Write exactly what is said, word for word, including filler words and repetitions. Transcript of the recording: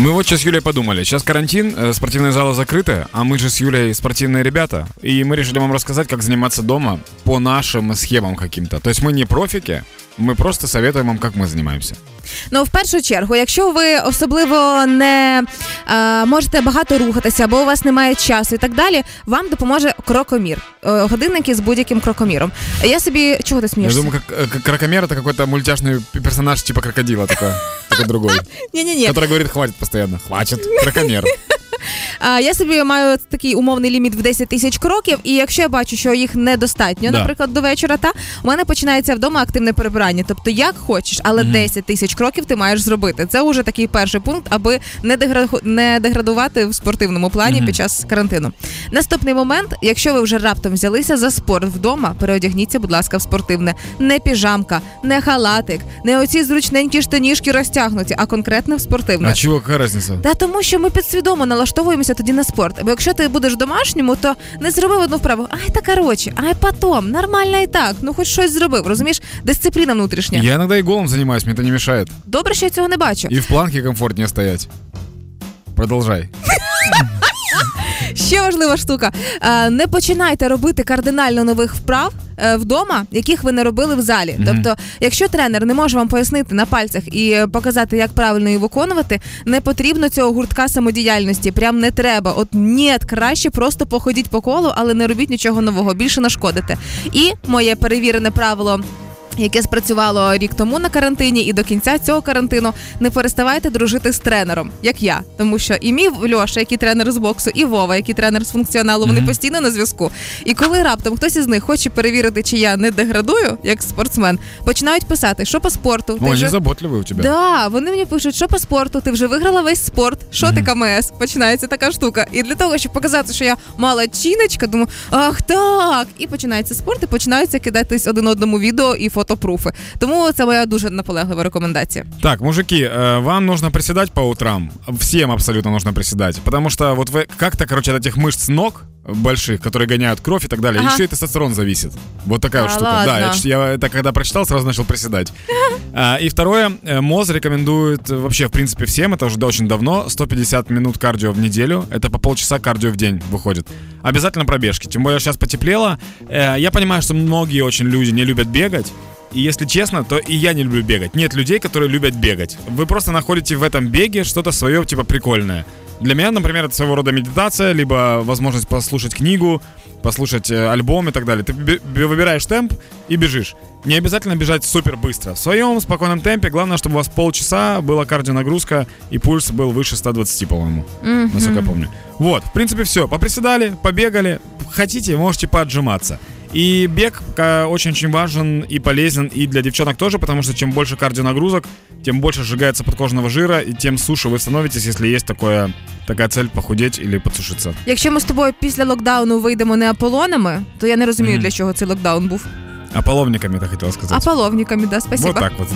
Мы вот сейчас с Юлей подумали. Сейчас карантин, спортивные залы закрыты, а мы же с Юлей спортивные ребята. И мы решили вам рассказать, как заниматься дома по нашим схемам каким-то. То есть мы не профики, ми просто советуємо вам, як ми займаємося. Ну, в першу чергу, якщо ви особливо не е, можете багато рухатися, або у вас немає часу і так далі, вам допоможе крокомір. Е, годинники з будь-яким крокоміром. Я собі... Чого ти смієшся? Я думаю, как, крокомір – це якийсь мультяшний персонаж типа крокодила, такой, такой другой. Не-не-не. Который говорит, хватит постоянно. Хватит, крокомір. Я собі маю такий умовний ліміт в десять тисяч кроків, і якщо я бачу, що їх недостатньо, да, наприклад, до вечора, та, у мене починається вдома активне перебирання. Тобто, як хочеш, але mm-hmm. десять тисяч кроків ти маєш зробити. Це вже такий перший пункт, аби не, дегра... не деградувати в спортивному плані mm-hmm. під час карантину. Наступний момент, якщо ви вже раптом взялися за спорт вдома, переодягніться, будь ласка, в спортивне. Не піжамка, не халатик, не оці зручненькі штанішки розтягнуті, а конкретно в спортивне. А чого, яка різниця? Та тому, що ми підсвідомо налаштовуємося тоді на спорт. Бо якщо ти будеш домашньому, то не зробив одну вправу. Ай, та короче, ай, потом. Нормально і так. Ну, хоч щось зробив. Розумієш? Дисципліна внутрішня. Я іноді і голом займаюсь, мені це не мішає. Добре, що я цього не бачу. І в планці комфортніше стоять. Продовжай. Ще важлива штука. Не починайте робити кардинально нових вправ вдома, яких ви не робили в залі. Mm-hmm. Тобто, якщо тренер не може вам пояснити на пальцях і показати, як правильно її виконувати, не потрібно цього гуртка самодіяльності. Прям не треба. От ні, краще просто походіть по колу, але не робіть нічого нового. Більше нашкодите. І моє перевірене правило, яке спрацювало рік тому на карантині і до кінця цього карантину, не переставайте дружити з тренером, як я. Тому що і мій Льоша, який тренер з боксу, і Вова, який тренер з функціоналу, вони mm-hmm. постійно на зв'язку. І коли раптом хтось із них хоче перевірити, чи я не деградую, як спортсмен, починають писати, що по спорту. О, вже... заботливі у тебе. Да, вони мені пишуть, що по спорту, ти вже виграла весь спорт, що mm-hmm. ти ка ем ес, починається така штука. І для того, щоб показати, що я молодчиночка, думаю, ах так, і починається спорт, і починаються кидатись один одному відео і фото. Фотопруфи. Тому це моя дуже наполеглива рекомендация. Так, мужики, вам нужно приседать по утрам. Всем абсолютно нужно приседать. Потому что вот вы как-то, короче, от этих мышц ног больших, которые гоняют кровь и так далее, ага. еще и тестостерон зависит. Вот такая а вот штука. Ладно. Да, я это когда прочитал, сразу начал приседать. И второе, МОЗ рекомендует вообще, в принципе, всем, это уже очень давно, сто пятьдесят минут кардио в неделю, это по полчаса кардио в день выходит. Обязательно пробежки, тем более сейчас потеплело. Я понимаю, что многие очень люди не любят бегать, и если честно, то и я не люблю бегать. Нет людей, которые любят бегать. Вы просто находите в этом беге что-то свое, типа, прикольное. Для меня, например, это своего рода медитация, либо возможность послушать книгу, послушать альбом и так далее. Ты б- б- выбираешь темп и бежишь. Не обязательно бежать супер быстро. В своем спокойном темпе, главное, чтобы у вас полчаса была кардионагрузка и пульс был выше сто двадцать, по-моему, mm-hmm. насколько я помню. Вот, в принципе, все. Поприседали, побегали. Хотите, можете поотжиматься. И бег очень-очень важен и полезен и для девчонок тоже, потому что чем больше кардионагрузок, тем больше сжигается подкожного жира, и тем суше вы становитесь, если есть такое, така цель похудеть или подсушиться. Якщо ми з тобою після локдауну вийдемо не аполлонами, то я не розумію, mm-hmm. для чого цей локдаун був. Аполловниками, так хотіла сказати. Аполловниками, да, спасибо. Вот так вот.